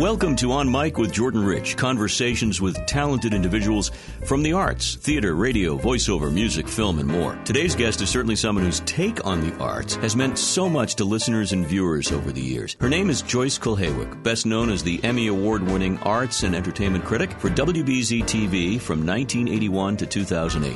Welcome to On Mic with Jordan Rich, conversations with talented individuals from the arts, theater, radio, voiceover, music, film, and more. Today's guest is certainly someone whose take on the arts has meant so much to listeners and viewers over the years. Her name is Joyce Kulhawik, best known as the Emmy Award-winning arts and entertainment critic for WBZ-TV from 1981 to 2008.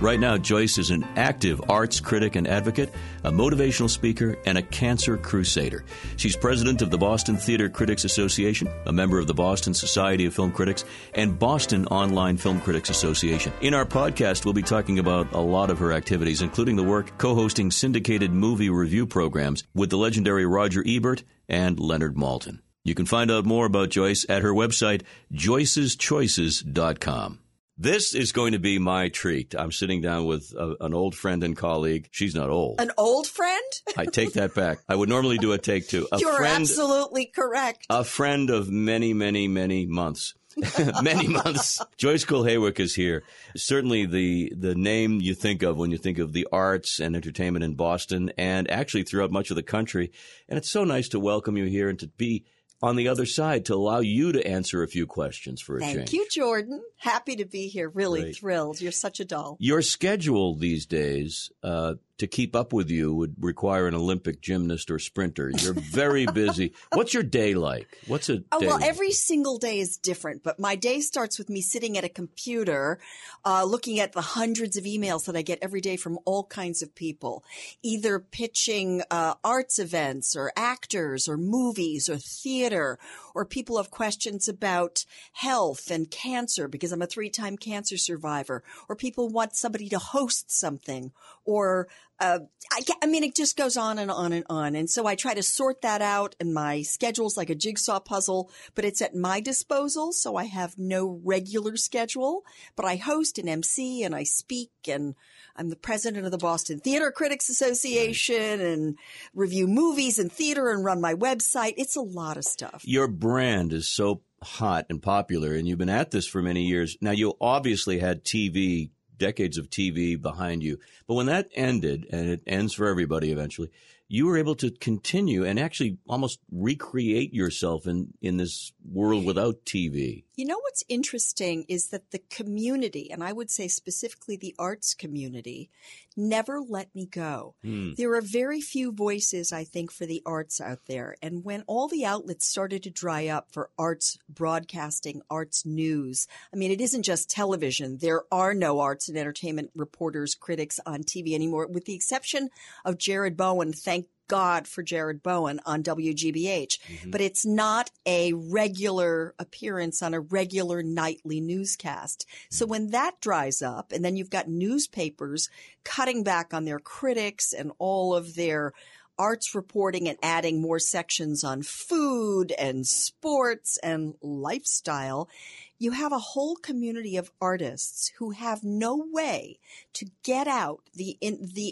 Right now, Joyce is an active arts critic and advocate, a motivational speaker, and a cancer crusader. She's president of the Boston Theater Critics Association, a member of the Boston Society of Film Critics, and Boston Online Film Critics Association. In our podcast, we'll be talking about a lot of her activities, including the work co-hosting syndicated movie review programs with the legendary Roger Ebert and Leonard Maltin. You can find out more about Joyce at her website, joyceschoices.com. This is going to be my treat. I'm sitting down with an old friend and colleague. She's not old. An old friend? I take that back. I would normally do a take two. You're absolutely correct. A friend of many, many, many months. Many months. Joyce Kulhawik is here. Certainly the name you think of when you think of the arts and entertainment in Boston and actually throughout much of the country. And it's so nice to welcome you here and to be on the other side to allow you to answer a few questions for a change. Thank you, Jordan. Happy to be here. Really Great. Thrilled. You're such a doll. Your schedule these days to keep up with you would require an Olympic gymnast or sprinter. You're very busy. What's your day like? What's a day like? Every single day is different, but my day starts with me sitting at a computer looking at the hundreds of emails that I get every day from all kinds of people, either pitching arts events or actors or movies or theater or people have questions about health and cancer because I'm a three-time cancer survivor or people want somebody to host something or it just goes on and on and on. And so I try to sort that out, and my schedule's like a jigsaw puzzle, but it's at my disposal, so I have no regular schedule. But I host and MC, and I speak, and I'm the president of the Boston Theater Critics Association, and review movies and theater and run my website. It's a lot of stuff. Your brand is so hot and popular, and you've been at this for many years. Now, you obviously had TV, decades of TV behind you. But when that ended, and it ends for everybody eventually, you were able to continue and actually almost recreate yourself in this world without TV. You know what's interesting is that the community, and I would say specifically the arts community, never let me go. There are very few voices, I think, for the arts out there. And when all the outlets started to dry up for arts broadcasting, arts news, it isn't just television. There are no arts and entertainment reporters, critics on TV anymore, with the exception of Jared Bowen. Thank God for Jared Bowen on WGBH, but it's not a regular appearance on a regular nightly newscast. So when that dries up and then you've got newspapers cutting back on their critics and all of their arts reporting and adding more sections on food and sports and lifestyle, you have a whole community of artists who have no way to get out the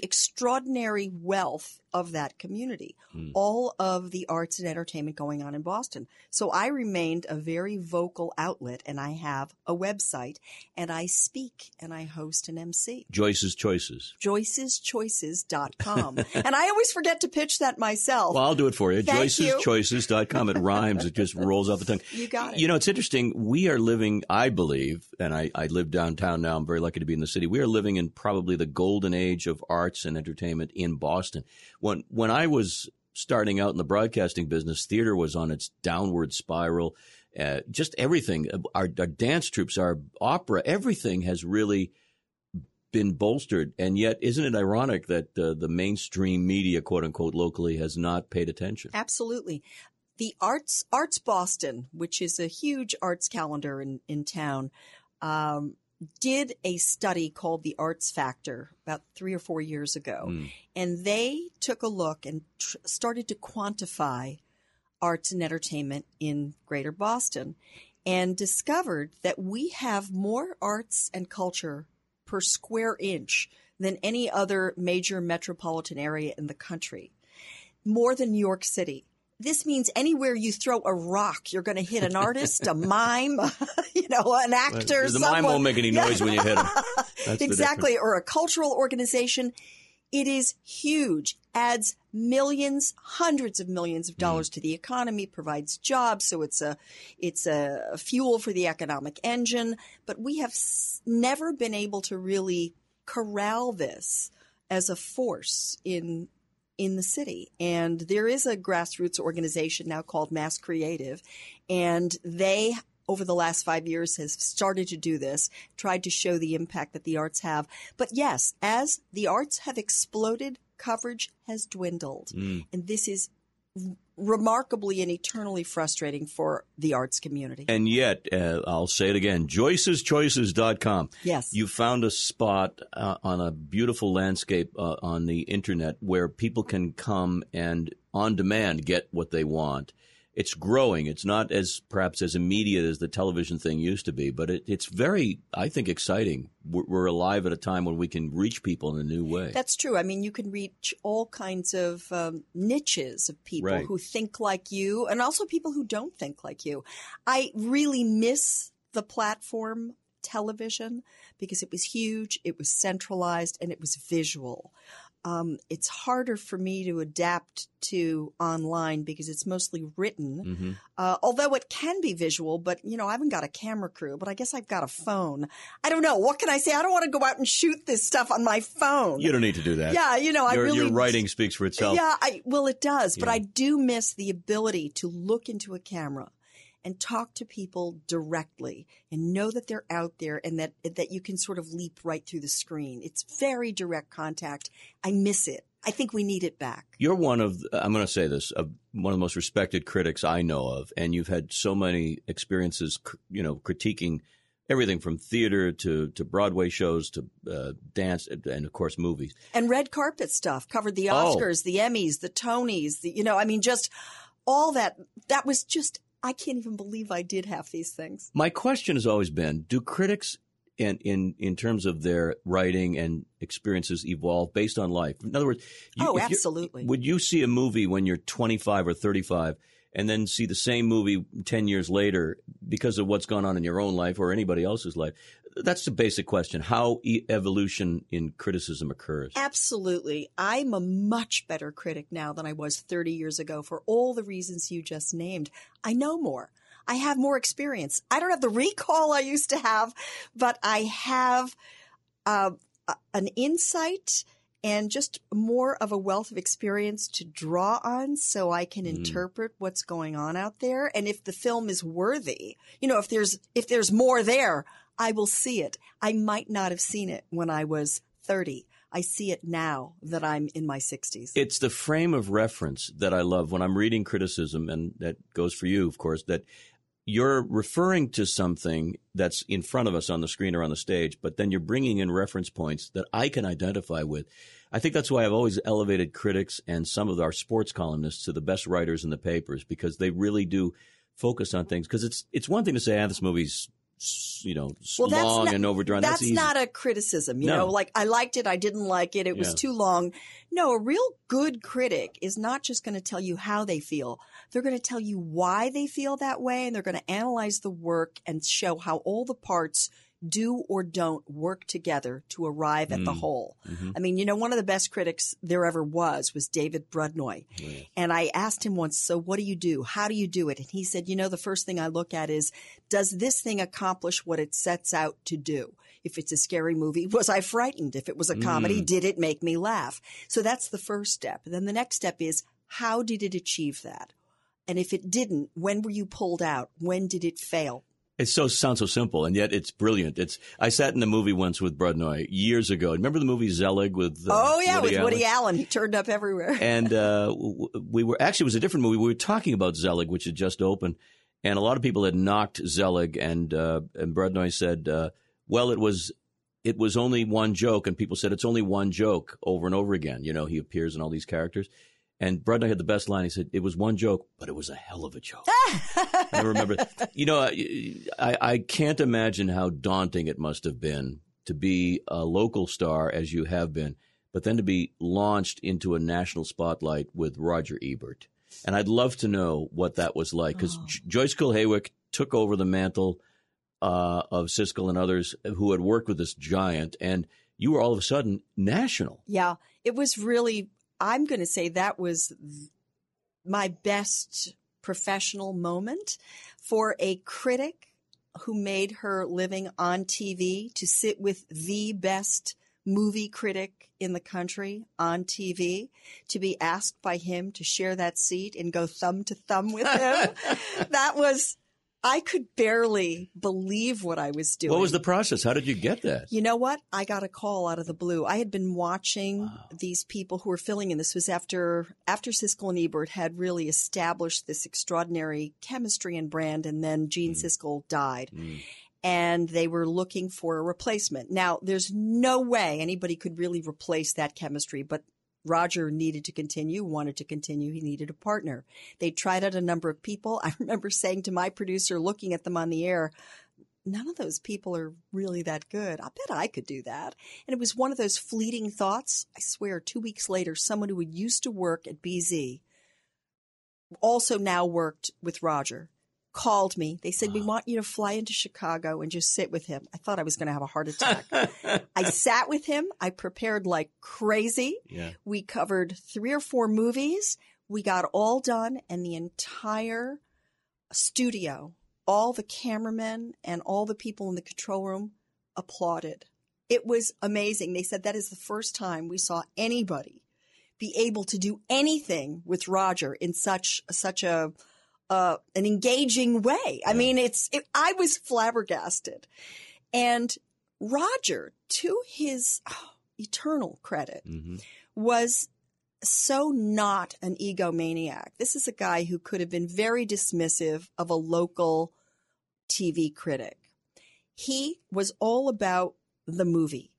extraordinary wealth of that community, all of the arts and entertainment going on in Boston. So I remained a very vocal outlet, and I have a website, and I speak, and I host an MC. Joyce's Choices. joyceschoices.com. And I always forget to pitch that myself. Well, I'll do it for you. joyceschoices.com. It rhymes. It just rolls off the tongue. You got it. You know, it's interesting. We are living, I believe, and I live downtown now. I'm very lucky to be in the city. We are living in probably the golden age of arts and entertainment in Boston. When I was starting out in the broadcasting business, theater was on its downward spiral. Just everything, our dance troupes, our opera, everything has really been bolstered. And yet, isn't it ironic that the mainstream media, quote unquote, locally has not paid attention? Absolutely. The Arts Boston, which is a huge arts calendar in town, did a study called The Arts Factor about 3 or 4 years ago. And they took a look and started to quantify arts and entertainment in Greater Boston and discovered that we have more arts and culture per square inch than any other major metropolitan area in the country, more than New York City. This means anywhere you throw a rock, you're going to hit an artist, a mime, an actor. The mime won't make any noise when you hit him. Exactly. Or a cultural organization. It is huge, adds millions, hundreds of millions of dollars to the economy, provides jobs. So it's a fuel for the economic engine. But we have never been able to really corral this as a force in the city. And there is a grassroots organization now called Mass Creative, and they over the last 5 years has started to do this, tried to show the impact that the arts have. But yes, as the arts have exploded, coverage has dwindled. And this is remarkably and eternally frustrating for the arts community. And yet, I'll say it again, joyceschoices.com. Yes. You found a spot on a beautiful landscape on the internet where people can come and on demand get what they want. It's growing. It's not as perhaps as immediate as the television thing used to be, but it's very, I think, exciting. We're alive at a time when we can reach people in a new way. That's true. I mean, you can reach all kinds of niches of people who think like you and also people who don't think like you. I really miss the platform television because it was huge, it was centralized, and it was visual. It's harder for me to adapt to online because it's mostly written, although it can be visual. But, you know, I haven't got a camera crew, but I guess I've got a phone. I don't know. What can I say? I don't want to go out and shoot this stuff on my phone. You don't need to do that. Yeah, you know, your writing speaks for itself. Yeah, well, it does. Yeah. But I do miss the ability to look into a camera and talk to people directly and know that they're out there and that you can sort of leap right through the screen. It's very direct contact. I miss it. I think we need it back. You're one of, I'm going to say this, one of the most respected critics I know of, and you've had so many experiences, you know, critiquing everything from theater to Broadway shows to dance and, of course, movies. And red carpet stuff, covered the Oscars, the Emmys, the Tonys, the, you know, I mean, just all that. That was just I can't even believe I did half these things. My question has always been, do critics, in terms of their writing and experiences, evolve based on life? In other words, absolutely. Would you see a movie when you're 25 or 35 and then see the same movie 10 years later because of what's gone on in your own life or anybody else's life? That's the basic question, how evolution in criticism occurs. Absolutely. I'm a much better critic now than I was 30 years ago for all the reasons you just named. I know more. I have more experience. I don't have the recall I used to have, but I have an insight and just more of a wealth of experience to draw on so I can interpret what's going on out there. And if the film is worthy, you know, if there's more there, I will see it. I might not have seen it when I was 30. I see it now that I'm in my 60s. It's the frame of reference that I love when I'm reading criticism, and that goes for you, of course, that you're referring to something that's in front of us on the screen or on the stage, but then you're bringing in reference points that I can identify with. I think that's why I've always elevated critics and some of our sports columnists to the best writers in the papers, because they really do focus on things. Because it's one thing to say, this movie's, you know, long and overdrawn. That's not a criticism. You know, like I liked it. I didn't like it. It was too long. No, a real good critic is not just going to tell you how they feel. They're going to tell you why they feel that way. And they're going to analyze the work and show how all the parts do or don't work together to arrive at the whole. I mean, you know, one of the best critics there ever was David Brudnoy. Right. And I asked him once, so what do you do? How do you do it? And he said, you know, the first thing I look at is, does this thing accomplish what it sets out to do? If it's a scary movie, was I frightened? If it was a comedy, did it make me laugh? So that's the first step. And then the next step is, how did it achieve that? And if it didn't, when were you pulled out? When did it fail? It sounds so simple, and yet it's brilliant. I sat in a movie once with Brudnoy years ago. Remember the movie Zelig with Woody Allen. He turned up everywhere. And we were – actually, it was a different movie. We were talking about Zelig, which had just opened, and a lot of people had knocked Zelig, and Brudnoy said, well, it was only one joke, and people said it's only one joke over and over again. You know, he appears in all these characters. And Brudnoy had the best line. He said, it was one joke, but it was a hell of a joke. I remember, you know, I can't imagine how daunting it must have been to be a local star as you have been, but then to be launched into a national spotlight with Roger Ebert. And I'd love to know what that was like, because Joyce Kulhawik took over the mantle of Siskel and others who had worked with this giant, and you were all of a sudden national. Yeah, it was really, I'm going to say that was my best professional moment for a critic who made her living on TV, to sit with the best movie critic in the country on TV, to be asked by him to share that seat and go thumb to thumb with him. That was, I could barely believe what I was doing. What was the process? How did you get that? You know what? I got a call out of the blue. I had been watching these people who were filling in. This was after Siskel and Ebert had really established this extraordinary chemistry and brand, and then Gene Siskel died. And they were looking for a replacement. Now, there's no way anybody could really replace that chemistry, but Roger needed to continue, wanted to continue. He needed a partner. They tried out a number of people. I remember saying to my producer, looking at them on the air, none of those people are really that good. I bet I could do that. And it was one of those fleeting thoughts. I swear, 2 weeks later, someone who had used to work at BZ, also now worked with Roger, called me. They said, we want you to fly into Chicago and just sit with him. I thought I was going to have a heart attack. I sat with him. I prepared like crazy. Yeah. We covered 3 or 4 movies. We got all done, and the entire studio, all the cameramen and all the people in the control room applauded. It was amazing. They said that is the first time we saw anybody be able to do anything with Roger in such an engaging way. I mean, I was flabbergasted. And Roger, to his eternal credit, was so not an egomaniac. This is a guy who could have been very dismissive of a local TV critic. He was all about the movie.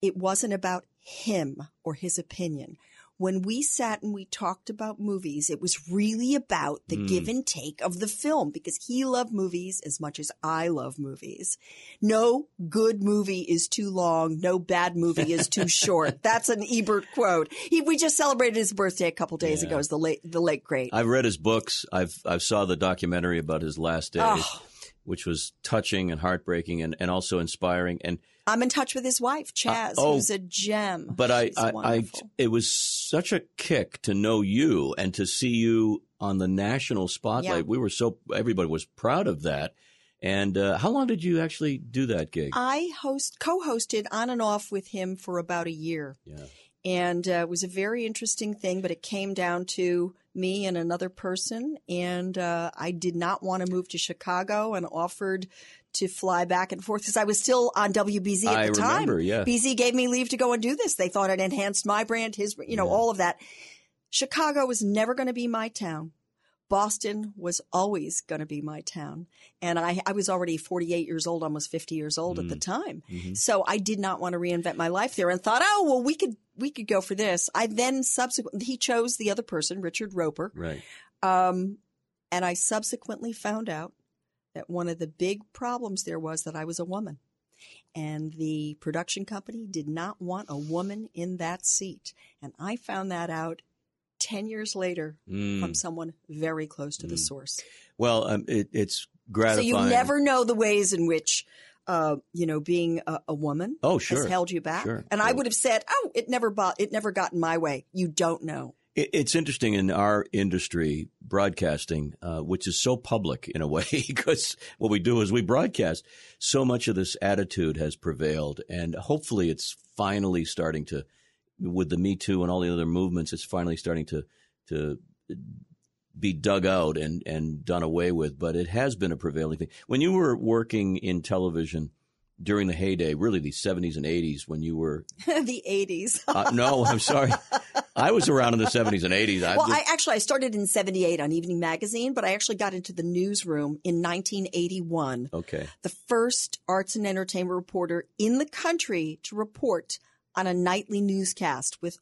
It wasn't about him or his opinion. When we sat and we talked about movies, it was really about the give and take of the film, because he loved movies as much as I love movies. No good movie is too long. No bad movie is too short. That's an Ebert quote. We just celebrated his birthday a couple days ago as the late great. I've read his books. I've saw the documentary about his last days, which was touching and heartbreaking and also inspiring. And I'm in touch with his wife, Chaz, who's a gem. But it was such a kick to know you and to see you on the national spotlight. Yeah. Everybody was proud of that. And how long did you actually do that gig? I co-hosted on and off with him for about a year. Yeah. And it was a very interesting thing, but it came down to me and another person. And I did not want to move to Chicago and offered to fly back and forth because I was still on WBZ at the time. I remember, yeah. BZ gave me leave to go and do this. They thought it enhanced my brand, his, all of that. Chicago was never going to be my town. Boston was always going to be my town. And I was already 48 years old, almost 50 years old at the time. So I did not want to reinvent my life there, and thought, we could go for this. I then subsequently, he chose the other person, Richard Roper. Right. And I subsequently found out that one of the big problems there was that I was a woman. And the production company did not want a woman in that seat. And I found that out 10 years later from someone very close to the source. Well, it's gratifying. So you never know the ways in which, being a woman has held you back. Sure. And I would have said, it never got in my way. You don't know. It's interesting in our industry, broadcasting, which is so public in a way, because what we do is we broadcast. So much of this attitude has prevailed, and hopefully it's finally starting to, with the Me Too and all the other movements, it's finally starting to be dug out and done away with. But it has been a prevailing thing. When you were working in television during the heyday, really the 70s and 80s, when you were... the 80s. No, I'm sorry. I was around in the 70s and 80s. I started in 78 on Evening Magazine, but I actually got into the newsroom in 1981. Okay. The first arts and entertainment reporter in the country to report on a nightly newscast with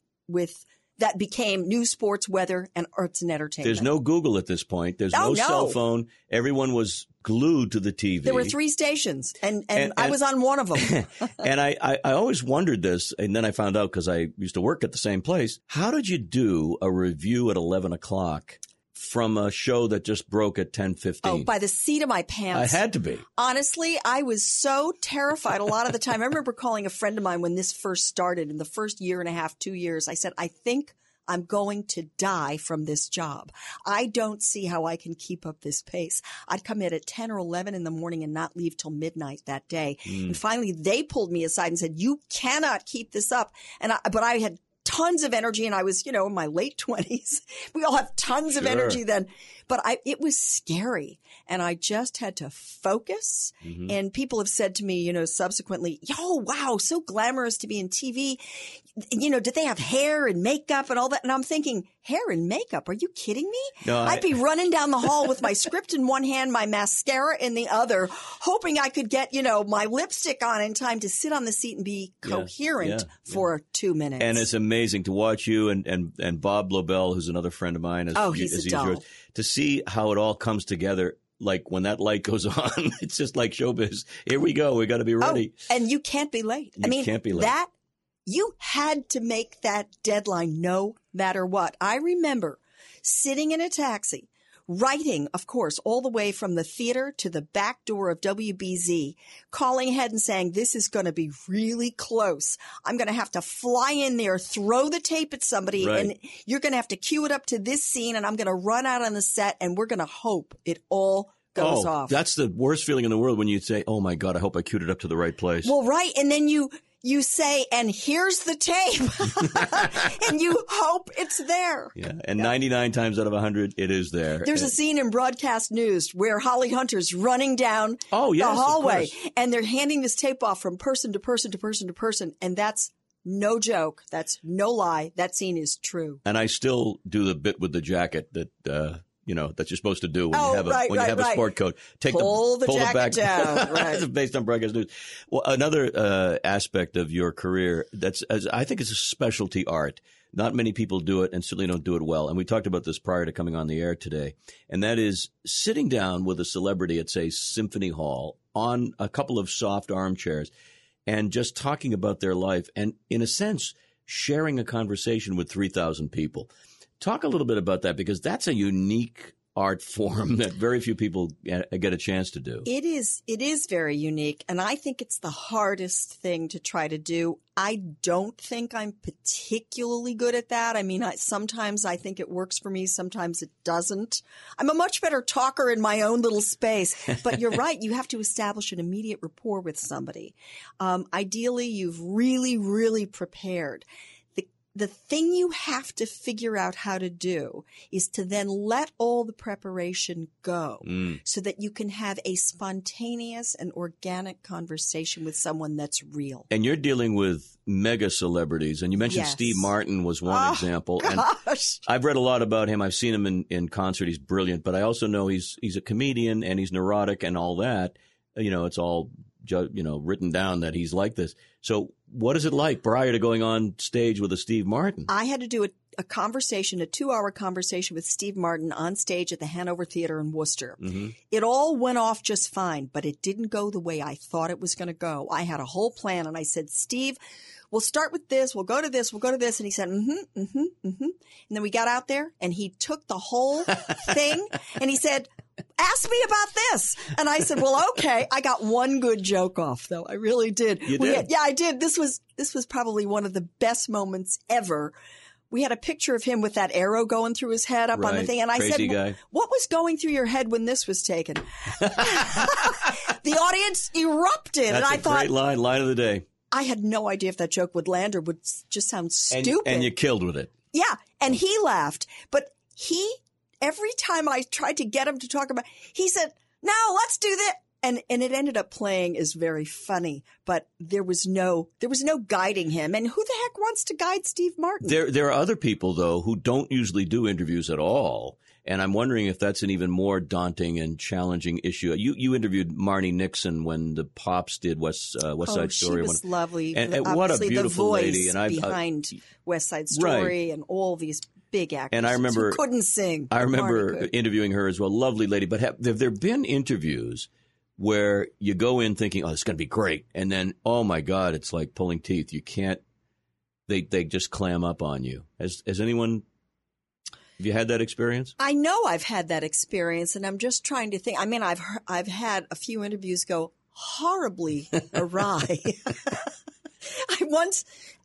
that became news, sports, weather, and arts and entertainment. There's no Google at this point. There's no cell phone. Everyone was glued to the TV. There were 3 stations, and I was on one of them. And I always wondered this, and then I found out because I used to work at the same place. How did you do a review at 11 o'clock from a show that just broke at 10:15. Oh, by the seat of my pants. I had to be. Honestly, I was so terrified a lot of the time. I remember calling a friend of mine when this first started in the first year and a half, 2 years. I said, I think I'm going to die from this job. I don't see how I can keep up this pace. I'd come in at 10 or 11 in the morning and not leave till midnight that day. Mm. And finally, they pulled me aside and said, you cannot keep this up. And I had tons of energy, and I was, you know, in my late 20s. We all have tons of energy then. But it was scary, and I just had to focus. Mm-hmm. And people have said to me, you know, subsequently, oh, wow, so glamorous to be in TV. You know, did they have hair and makeup and all that? And I'm thinking, hair and makeup? Are you kidding me? No, I'd be running down the hall with my script in one hand, my mascara in the other, hoping I could get, you know, my lipstick on in time to sit on the seat and be coherent for 2 minutes. And it's amazing to watch you and Bob Lobel, who's another friend of mine. He's a doll. Yours, to see how it all comes together. Like when that light goes on, it's just like showbiz. Here we go. We got to be ready. Oh, and you can't be late. Can't be late. You had to make that deadline no matter what. I remember sitting in a taxi, writing, of course, all the way from the theater to the back door of WBZ, calling ahead and saying, this is going to be really close. I'm going to have to fly in there, throw the tape at somebody, and you're going to have to cue it up to this scene, and I'm going to run out on the set, and we're going to hope it all goes off. That's the worst feeling in the world when you say, oh, my God, I hope I queued it up to the right place. Well, right, and then you say, and here's the tape, and you hope it's there. Yeah, and 99 times out of 100, it is there. There's a scene in Broadcast News where Holly Hunter's running down the hallway, and they're handing this tape off from person to person to person to person, and that's no joke. That's no lie. That scene is true. And I still do the bit with the jacket that that you're supposed to do when you have a sport coat. Pull the jacket down. Right. Based on Broadcast News. Well, another aspect of your career I think it's a specialty art. Not many people do it, and certainly don't do it well. And we talked about this prior to coming on the air today. And that is sitting down with a celebrity at, say, Symphony Hall on a couple of soft armchairs and just talking about their life and, in a sense, sharing a conversation with 3,000 people. Talk a little bit about that, because that's a unique art form that very few people get a chance to do. It is very unique, and I think it's the hardest thing to try to do. I don't think I'm particularly good at that. I mean, sometimes I think it works for me. Sometimes it doesn't. I'm a much better talker in my own little space. But you're right. You have to establish an immediate rapport with somebody. Ideally, you've really, really prepared. The thing you have to figure out how to do is to then let all the preparation go so that you can have a spontaneous and organic conversation with someone that's real. And you're dealing with mega celebrities. And you mentioned Steve Martin was one example. Gosh. And I've read a lot about him. I've seen him in concert. He's brilliant. But I also know he's a comedian and he's neurotic and all that. You know, it's all written down that he's like this. So what is it like prior to going on stage with a Steve Martin? I had to do a 2-hour conversation with Steve Martin on stage at the Hanover Theater in Worcester. Mm-hmm. It all went off just fine, but it didn't go the way I thought it was going to go. I had a whole plan, and I said, Steve, we'll start with this. We'll go to this. We'll go to this. And he said, mm-hmm, mm-hmm, mm-hmm. And then we got out there, and he took the whole thing, and he said, ask me about this. And I said, well, okay. I got one good joke off, though. I really did. You did? Yeah, I did. This was probably one of the best moments ever. We had a picture of him with that arrow going through his head up on the thing. And I said, what was going through your head when this was taken? The audience erupted. That's and I thought, great line of the day. I had no idea if that joke would land or would just sound stupid. And you killed with it. Yeah. And he laughed. But every time I tried to get him to talk about, he said, no, let's do this. And it ended up playing is very funny, but there was no guiding him. And who the heck wants to guide Steve Martin? There are other people, though, who don't usually do interviews at all. And I'm wondering if that's an even more daunting and challenging issue. You interviewed Marnie Nixon when the Pops did West Side Story. She was lovely. And what a beautiful lady. And behind West Side Story and all these big actors and I remember, who couldn't sing. I remember interviewing her as well. Lovely lady. But have there been interviews where you go in thinking, oh, it's going to be great. And then, oh, my God, it's like pulling teeth. You can't – they just clam up on you. Has anyone – Have you had that experience? I know I've had that experience, and I'm just trying to think. I mean, I've had a few interviews go horribly awry. I once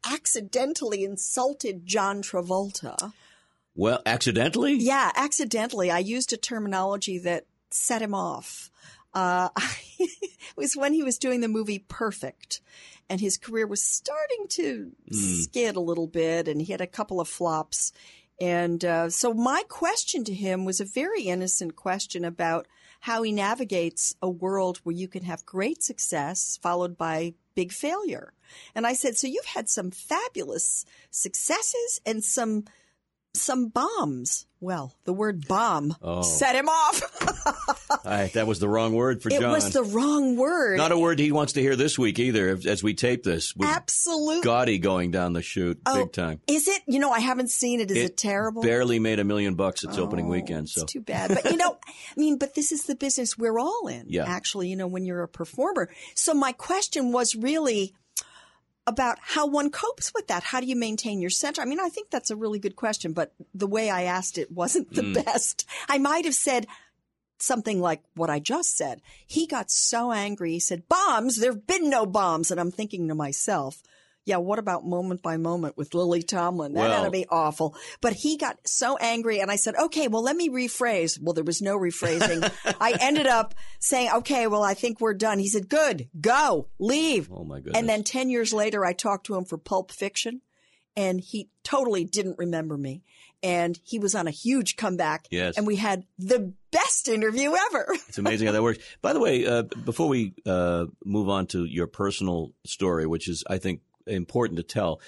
accidentally insulted John Travolta. Well, accidentally? Yeah, accidentally. I used a terminology that set him off. It was when he was doing the movie Perfect, and his career was starting to skid a little bit, and he had a couple of flops. And so my question to him was a very innocent question about how he navigates a world where you can have great success followed by big failure. And I said, so you've had some fabulous successes and some bombs. Well, the word bomb set him off. That was the wrong word for John. It was the wrong word. Not a word he wants to hear this week either as we tape this. Absolutely. Gaudy going down the chute big time. Is it? You know, I haven't seen it. Is it terrible? Barely made $1 million its opening weekend. So. It's too bad. But, you know, I mean, but this is the business we're all in, actually, you know, when you're a performer. So my question was really about how one copes with that. How do you maintain your center? I mean, I think that's a really good question, but the way I asked it wasn't the best. I might have said something like what I just said. He got so angry. He said, bombs? There have been no bombs. And I'm thinking to myself, yeah, what about Moment by Moment with Lily Tomlin? That ought to be awful. But he got so angry, and I said, okay, well, let me rephrase. Well, there was no rephrasing. I ended up saying, okay, well, I think we're done. He said, good, go, leave. Oh, my goodness. And then 10 years later, I talked to him for Pulp Fiction, and he totally didn't remember me. And he was on a huge comeback. Yes. And we had the best interview ever. It's amazing how that works. By the way, before we move on to your personal story, which is, I think, important to tell.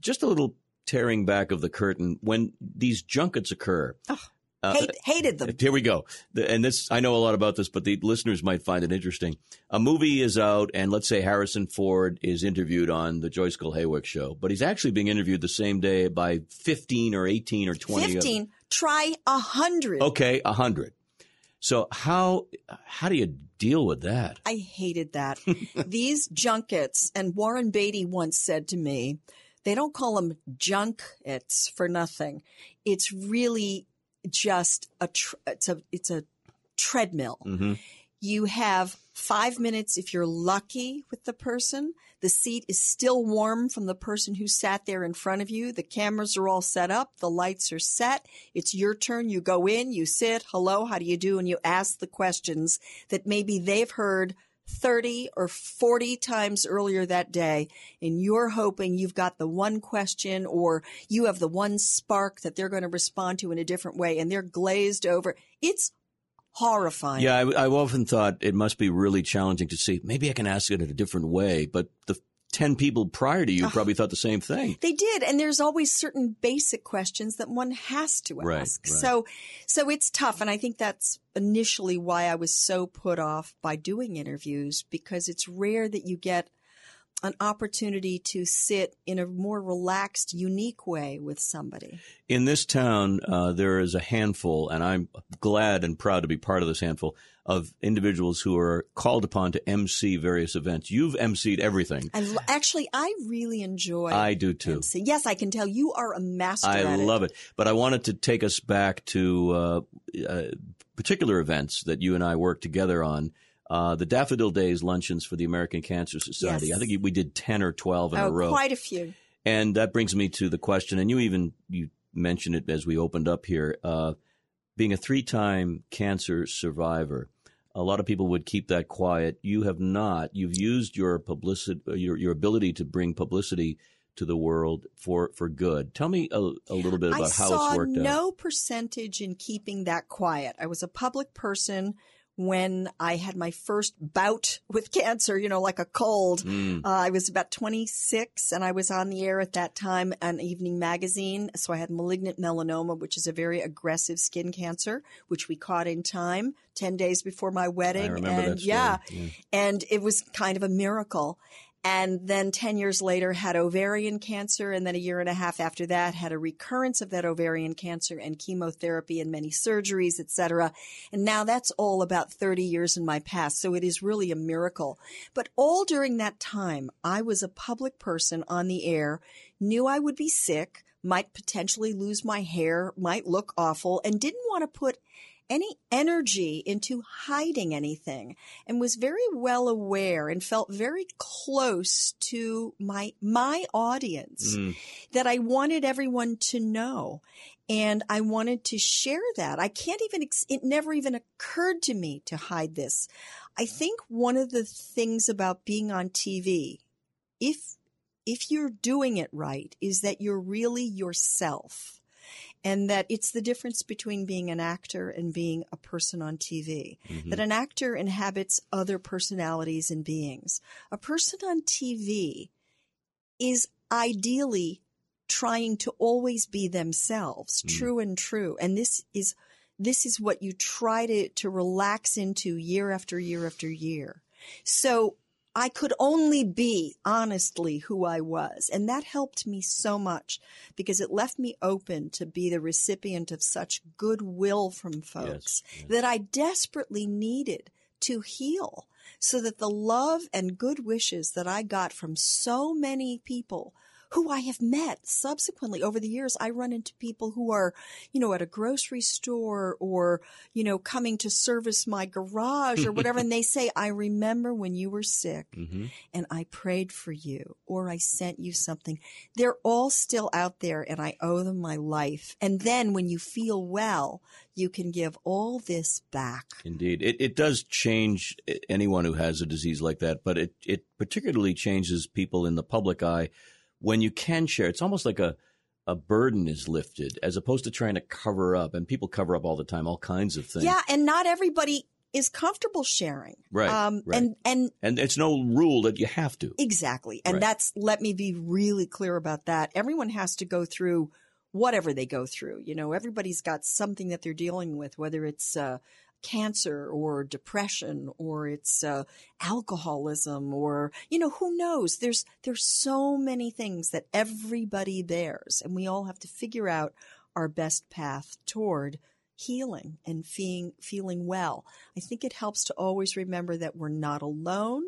Just a little tearing back of the curtain when these junkets occur. Oh, hated them. Here we go. And this, I know a lot about this, but the listeners might find it interesting. A movie is out, and let's say Harrison Ford is interviewed on the Joyce Kulhawik show, but he's actually being interviewed the same day by 15 or 18 or 20. 15. Try 100. Okay, 100. So how do you deal with that? I hated that. These junkets, and Warren Beatty once said to me, they don't call them junkets for nothing. It's really just it's a treadmill. Mm-hmm. You have 5 minutes if you're lucky with the person. The seat is still warm from the person who sat there in front of you. The cameras are all set up. The lights are set. It's your turn. You go in, you sit, hello, how do you do? And you ask the questions that maybe they've heard 30 or 40 times earlier that day, and you're hoping you've got the one question or you have the one spark that they're going to respond to in a different way, and they're glazed over. It's horrifying. Yeah, I've often thought it must be really challenging to see. Maybe I can ask it in a different way, but the 10 people prior to you probably thought the same thing. They did, and there's always certain basic questions that one has to ask. Right. So it's tough, and I think that's initially why I was so put off by doing interviews, because it's rare that you get an opportunity to sit in a more relaxed, unique way with somebody. In this town, there is a handful, and I'm glad and proud to be part of this handful, of individuals who are called upon to MC various events. You've MC'd everything. Actually, I really enjoy I do too. MC. Yes, I can tell you are a master at it. I love it. But I wanted to take us back to particular events that you and I worked together on. The Daffodil Days luncheons for the American Cancer Society. Yes. I think we did 10 or 12 in a row. Quite a few. And that brings me to the question, and you mentioned it as we opened up here, being a three-time cancer survivor. A lot of people would keep that quiet. You have not. You've used your publicity, your ability to bring publicity to the world for good. Tell me a little bit about how it's worked out. I saw no percentage in keeping that quiet. I was a public person when I had my first bout with cancer, you know, like a cold. I was about 26, and I was on the air at that time on Evening Magazine. So I had malignant melanoma, which is a very aggressive skin cancer, which we caught in time 10 days before my wedding. I remember that story. Yeah. And it was kind of a miracle. And then 10 years later had ovarian cancer, and then a year and a half after that had a recurrence of that ovarian cancer and chemotherapy and many surgeries, et cetera. And now that's all about 30 years in my past, so it is really a miracle. But all during that time, I was a public person on the air, knew I would be sick, might potentially lose my hair, might look awful, and didn't want to put any energy into hiding anything, and was very well aware and felt very close to my audience that I wanted everyone to know. And I wanted to share that. I can't even, it never even occurred to me to hide this. I think one of the things about being on TV, if you're doing it right, is that you're really yourself. And that it's the difference between being an actor and being a person on TV. Mm-hmm. That an actor inhabits other personalities and beings. A person on TV is ideally trying to always be themselves, true and true. And this is what you try to relax into year after year after year. So I could only be honestly who I was. And that helped me so much because it left me open to be the recipient of such goodwill from folks that I desperately needed to heal, so that the love and good wishes that I got from so many people who I have met subsequently over the years. I run into people who are, at a grocery store or, coming to service my garage or whatever. And they say, I remember when you were sick and I prayed for you, or I sent you something. They're all still out there and I owe them my life. And then when you feel well, you can give all this back. Indeed. It does change anyone who has a disease like that, but it particularly changes people in the public eye. When you can share, it's almost like a burden is lifted, as opposed to trying to cover up. And people cover up all the time, all kinds of things. Yeah, and not everybody is comfortable sharing. Right, right. And it's no rule that you have to. Exactly. And let me be really clear about that. Everyone has to go through whatever they go through. Everybody's got something that they're dealing with, whether it's cancer or depression or it's alcoholism or, who knows? There's so many things that everybody bears, and we all have to figure out our best path toward healing and feeling well. I think it helps to always remember that we're not alone,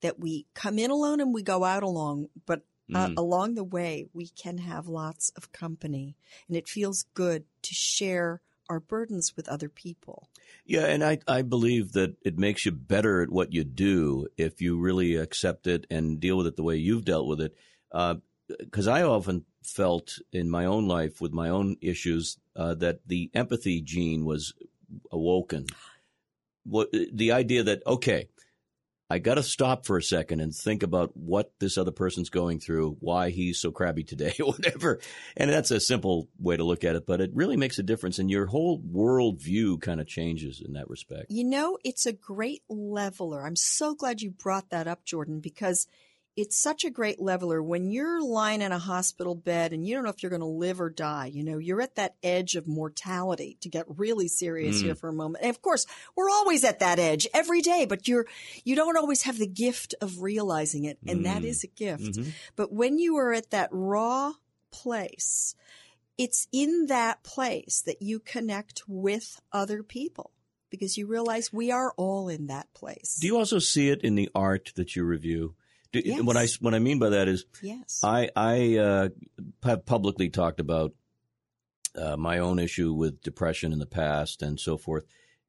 that we come in alone and we go out alone, but along the way we can have lots of company, and it feels good to share our burdens with other people. Yeah, and I believe that it makes you better at what you do if you really accept it and deal with it the way you've dealt with it. Because I often felt in my own life with my own issues that the empathy gene was awoken. The idea that, okay, I got to stop for a second and think about what this other person's going through, why he's so crabby today, whatever. And that's a simple way to look at it, but it really makes a difference. And your whole worldview kind of changes in that respect. It's a great leveler. I'm so glad you brought that up, Jordan, because it's such a great leveler. When you're lying in a hospital bed and you don't know if you're going to live or die, you're at that edge of mortality, to get really serious here for a moment. And of course, we're always at that edge every day, but you don't always have the gift of realizing it. And that is a gift. Mm-hmm. But when you are at that raw place, it's in that place that you connect with other people, because you realize we are all in that place. Do you also see it in the art that you review? Yes. What I mean by that is I have publicly talked about my own issue with depression in the past and so forth.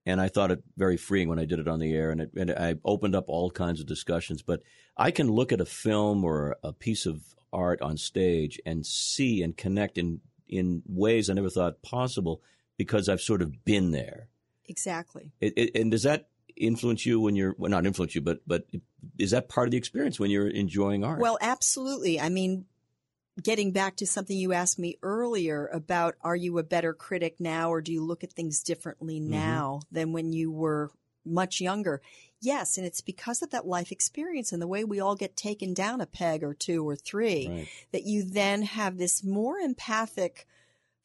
And I thought it very freeing when I did it on the air, and I opened up all kinds of discussions. But I can look at a film or a piece of art on stage and see and connect in ways I never thought possible, because I've sort of been there. Exactly. And does that influence you when you're not influence you, but is that part of the experience when you're enjoying art? Well, absolutely. I mean, getting back to something you asked me earlier about, are you a better critic now, or do you look at things differently now than when you were much younger? Yes, and it's because of that life experience and the way we all get taken down a peg or two or three that you then have this more empathic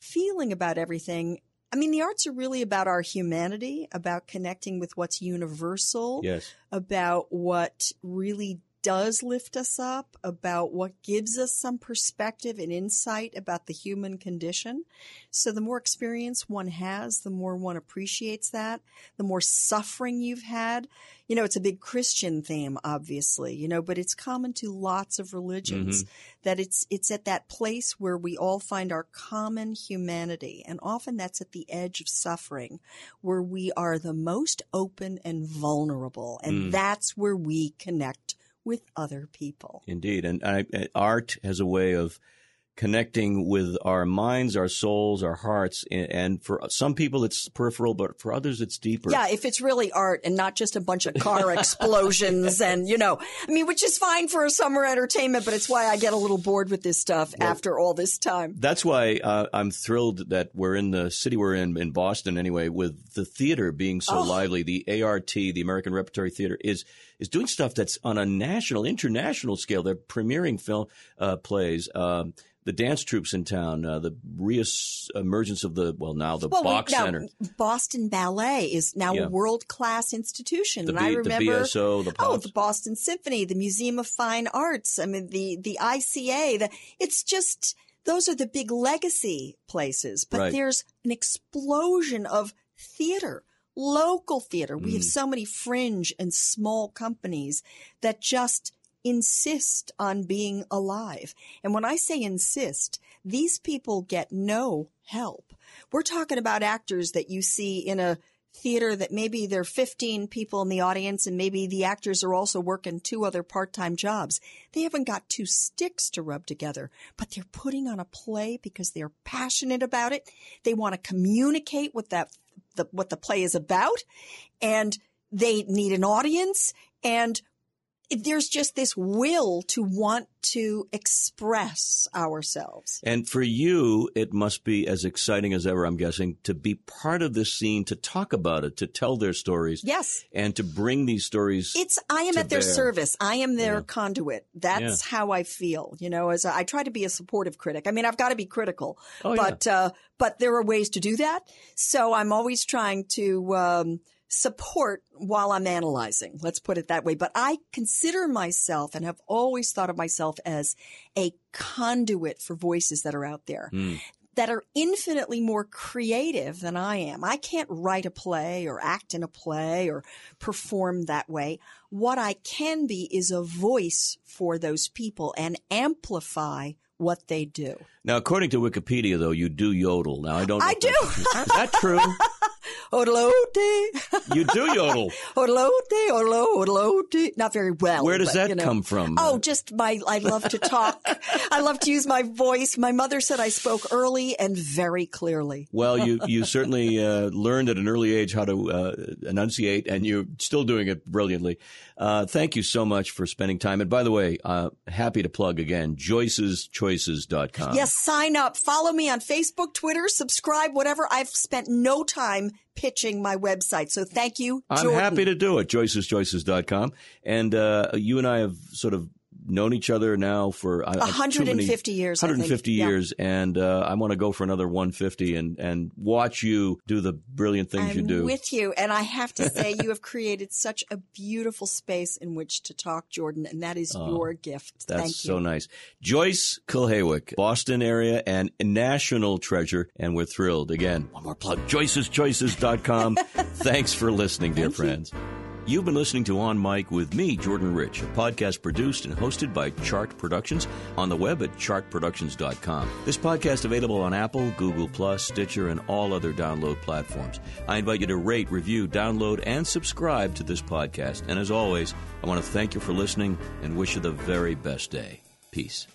feeling about everything. I mean, the arts are really about our humanity, about connecting with what's universal, about what really does lift us up, about what gives us some perspective and insight about the human condition. So the more experience one has, the more one appreciates that, the more suffering you've had. You know, it's a big Christian theme, obviously, you know, but it's common to lots of religions that it's at that place where we all find our common humanity. And often that's at the edge of suffering where we are the most open and vulnerable. And that's where we connect with other people. Indeed. And art has a way of connecting with our minds, our souls, our hearts, and for some people it's peripheral, but for others it's deeper. Yeah, if it's really art and not just a bunch of car explosions and, you know, I mean, which is fine for a summer entertainment, but it's why I get a little bored with this stuff after all this time. That's why I'm thrilled that we're in the city we're in Boston anyway, with the theater being so lively. The ART, the American Repertory Theater, is doing stuff that's on a national, international scale. They're premiering film plays. The dance troupes in town, the reemergence of the, well, now the Bach Center. Boston Ballet is now a world-class institution. And I remember the BSO, the Pops. The Boston Symphony, the Museum of Fine Arts, I mean, the ICA. It's just, those are the big legacy places. But there's an explosion of theater. Local theater. We have so many fringe and small companies that just insist on being alive. And when I say insist, these people get no help. We're talking about actors that you see in a theater that maybe there are 15 people in the audience and maybe the actors are also working two other part-time jobs. They haven't got two sticks to rub together, but they're putting on a play because they're passionate about it. They want to communicate with what the play is about, and they need an audience, and there's just this will to want to express ourselves. And for you, it must be as exciting as ever, I'm guessing, to be part of this scene, to talk about it, to tell their stories. Yes. And to bring these stories. I am at their service. I am their conduit. That's how I feel, you know, as I try to be a supportive critic. I mean, I've got to be critical, but there are ways to do that. So I'm always trying to, support while I'm analyzing. Let's put it that way. But I consider myself and have always thought of myself as a conduit for voices that are out there that are infinitely more creative than I am. I can't write a play or act in a play or perform that way. What I can be is a voice for those people and amplify what they do. Now, according to Wikipedia, though, you do yodel. Now, I don't know. I do. Is that true? Odelote. You do yodel. Odelote, odelo, odelote. Not very well. Where does that come from? Oh, just I love to talk. I love to use my voice. My mother said I spoke early and very clearly. Well, you certainly learned at an early age how to enunciate, and you're still doing it brilliantly. Thank you so much for spending time. And by the way, happy to plug again, joyceschoices.com. Yes, sign up. Follow me on Facebook, Twitter, subscribe, whatever. I've spent no time pitching my website. So thank you, Jordan. I'm happy to do it, joyceschoices.com. And you and I have sort of known each other now for 150 years. 150 years. And I want to go for another 150 and watch you do the brilliant things you do. I'm with you. And I have to say, you have created such a beautiful space in which to talk, Jordan. And that is your gift. Thank you. That's so nice. Joyce Kulhawik, Boston area and national treasure. And we're thrilled. Again, one more plug, joyceschoices.com. Thanks for listening, dear friends. You've been listening to On Mic with me, Jordan Rich, a podcast produced and hosted by Chart Productions on the web at chartproductions.com. This podcast available on Apple, Google+, Stitcher, and all other download platforms. I invite you to rate, review, download, and subscribe to this podcast. And as always, I want to thank you for listening and wish you the very best day. Peace.